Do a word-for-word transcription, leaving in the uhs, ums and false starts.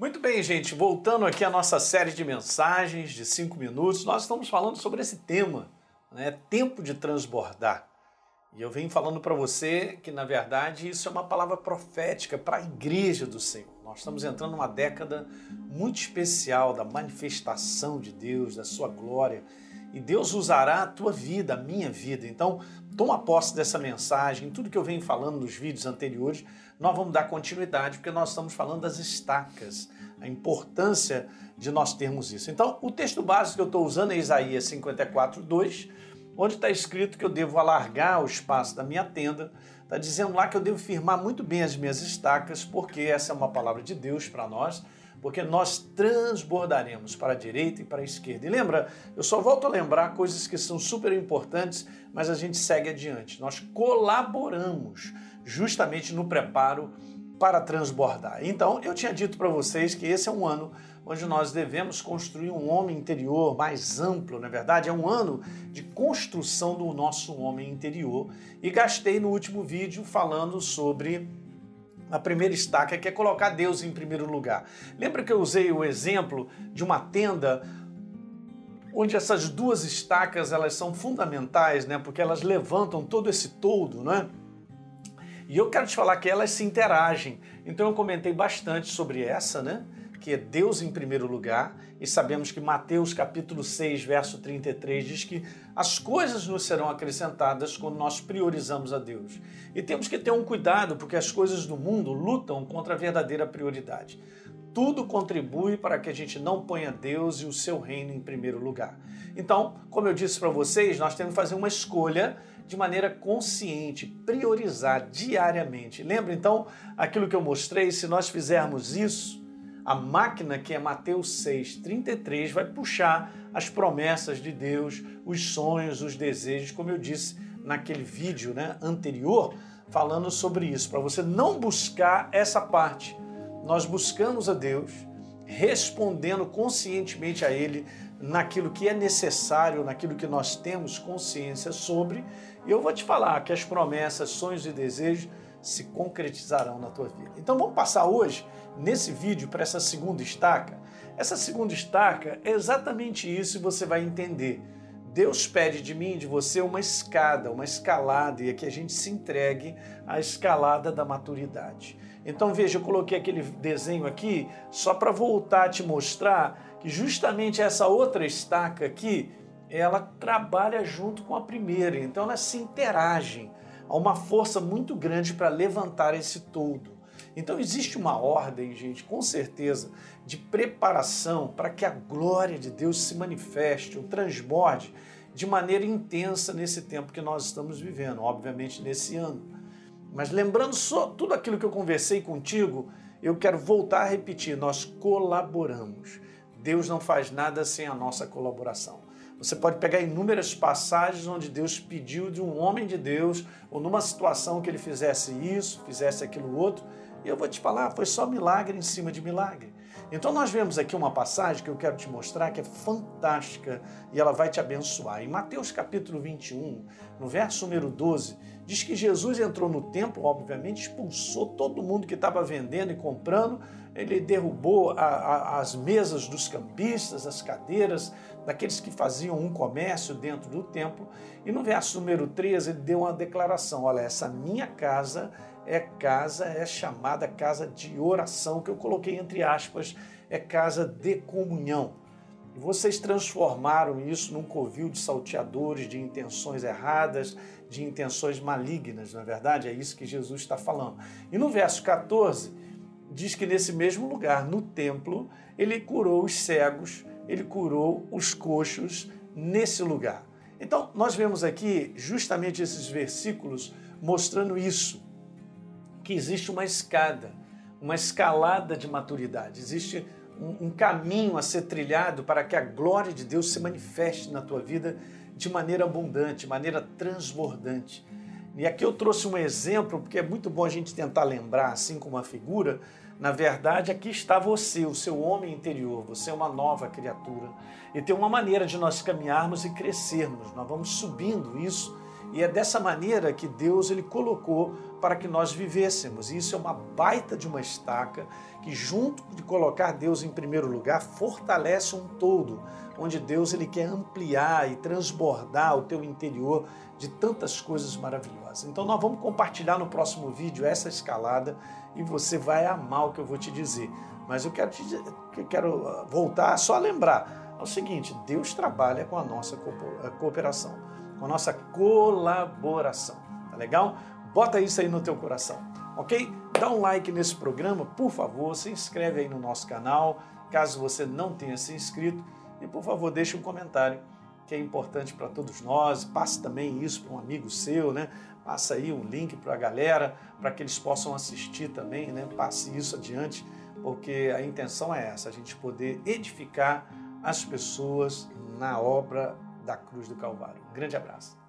Muito bem, gente, voltando aqui à nossa série de mensagens de cinco minutos, nós estamos falando sobre esse tema, né? Tempo de transbordar. E eu venho falando para você que, na verdade, isso é uma palavra profética para a igreja do Senhor. Nós estamos entrando numa década muito especial da manifestação de Deus, da sua glória. E Deus usará a tua vida, a minha vida. Então, toma posse dessa mensagem, tudo que eu venho falando nos vídeos anteriores, nós vamos dar continuidade, porque nós estamos falando das estacas, a importância de nós termos isso. Então, o texto básico que eu estou usando é Isaías cinquenta e quatro, dois, onde está escrito que eu devo alargar o espaço da minha tenda. Está dizendo lá que eu devo firmar muito bem as minhas estacas, porque essa é uma palavra de Deus para nós, porque nós transbordaremos para a direita e para a esquerda. E lembra, eu só volto a lembrar coisas que são super importantes, mas a gente segue adiante. Nós colaboramos justamente no preparo para transbordar. Então, eu tinha dito para vocês que esse é um ano onde nós devemos construir um homem interior mais amplo, na verdade, é um ano de construção do nosso homem interior. E gastei no último vídeo falando sobre a primeira estaca, que é colocar Deus em primeiro lugar. Lembra que eu usei o exemplo de uma tenda onde essas duas estacas elas são fundamentais, né? Porque elas levantam todo esse toldo, né? E eu quero te falar que elas se interagem. Então eu comentei bastante sobre essa, né? Que é Deus em primeiro lugar, e sabemos que Mateus capítulo seis, verso trinta e três, diz que as coisas nos serão acrescentadas quando nós priorizamos a Deus. E temos que ter um cuidado, porque as coisas do mundo lutam contra a verdadeira prioridade. Tudo contribui para que a gente não ponha Deus e o seu reino em primeiro lugar. Então, como eu disse para vocês, nós temos que fazer uma escolha de maneira consciente, priorizar diariamente. Lembra, então, aquilo que eu mostrei? Se nós fizermos isso, a máquina, que é Mateus seis, trinta e três, vai puxar as promessas de Deus, os sonhos, os desejos, como eu disse naquele vídeo, né, anterior, falando sobre isso. Para você não buscar essa parte, nós buscamos a Deus, respondendo conscientemente a Ele naquilo que é necessário, naquilo que nós temos consciência sobre. E eu vou te falar que as promessas, sonhos e desejos se concretizarão na tua vida. Então vamos passar hoje, nesse vídeo, para essa segunda estaca. Essa segunda estaca é exatamente isso e você vai entender. Deus pede de mim e de você uma escada, uma escalada, e é que a gente se entregue à escalada da maturidade. Então veja, eu coloquei aquele desenho aqui só para voltar a te mostrar que justamente essa outra estaca aqui, ela trabalha junto com a primeira, então elas se interagem. Há uma força muito grande para levantar esse toldo. Então existe uma ordem, gente, com certeza, de preparação para que a glória de Deus se manifeste ou transborde de maneira intensa nesse tempo que nós estamos vivendo, obviamente nesse ano. Mas lembrando só tudo aquilo que eu conversei contigo, eu quero voltar a repetir, nós colaboramos. Deus não faz nada sem a nossa colaboração. Você pode pegar inúmeras passagens onde Deus pediu de um homem de Deus, ou numa situação que ele fizesse isso, fizesse aquilo outro, e eu vou te falar, foi só milagre em cima de milagre. Então nós vemos aqui uma passagem que eu quero te mostrar que é fantástica e ela vai te abençoar. Em Mateus capítulo vinte e um, no verso número doze, diz que Jesus entrou no templo, obviamente expulsou todo mundo que estava vendendo e comprando. Ele derrubou a, a, as mesas dos cambistas, as cadeiras daqueles que faziam um comércio dentro do templo. E no verso número treze ele deu uma declaração, olha, essa minha casa é casa, é chamada casa de oração, que eu coloquei entre aspas, é casa de comunhão. E vocês transformaram isso num covil de salteadores, de intenções erradas, de intenções malignas, na verdade, é isso que Jesus está falando. E no verso quatorze, diz que nesse mesmo lugar, no templo, ele curou os cegos, ele curou os coxos nesse lugar. Então, nós vemos aqui justamente esses versículos mostrando isso, que existe uma escada, uma escalada de maturidade, existe um, um caminho a ser trilhado para que a glória de Deus se manifeste na tua vida de maneira abundante, de maneira transbordante. E aqui eu trouxe um exemplo, porque é muito bom a gente tentar lembrar, assim como uma figura, na verdade aqui está você, o seu homem interior, você é uma nova criatura. E tem uma maneira de nós caminharmos e crescermos, nós vamos subindo isso, e é dessa maneira que Deus ele colocou para que nós vivêssemos. E isso é uma baita de uma estaca que, junto de colocar Deus em primeiro lugar, fortalece um todo, onde Deus ele quer ampliar e transbordar o teu interior de tantas coisas maravilhosas. Então nós vamos compartilhar no próximo vídeo essa escalada e você vai amar o que eu vou te dizer. Mas eu quero, te, eu quero voltar só a lembrar. É o seguinte, Deus trabalha com a nossa cooperação, com a nossa colaboração. Tá legal? Bota isso aí no teu coração, ok? Dá um like nesse programa, por favor, se inscreve aí no nosso canal, caso você não tenha se inscrito, e por favor, deixa um comentário, que é importante para todos nós, passe também isso para um amigo seu, né? Passa aí um link para a galera, para que eles possam assistir também, né? Passe isso adiante, porque a intenção é essa, a gente poder edificar as pessoas na obra da Cruz do Calvário. Um grande abraço.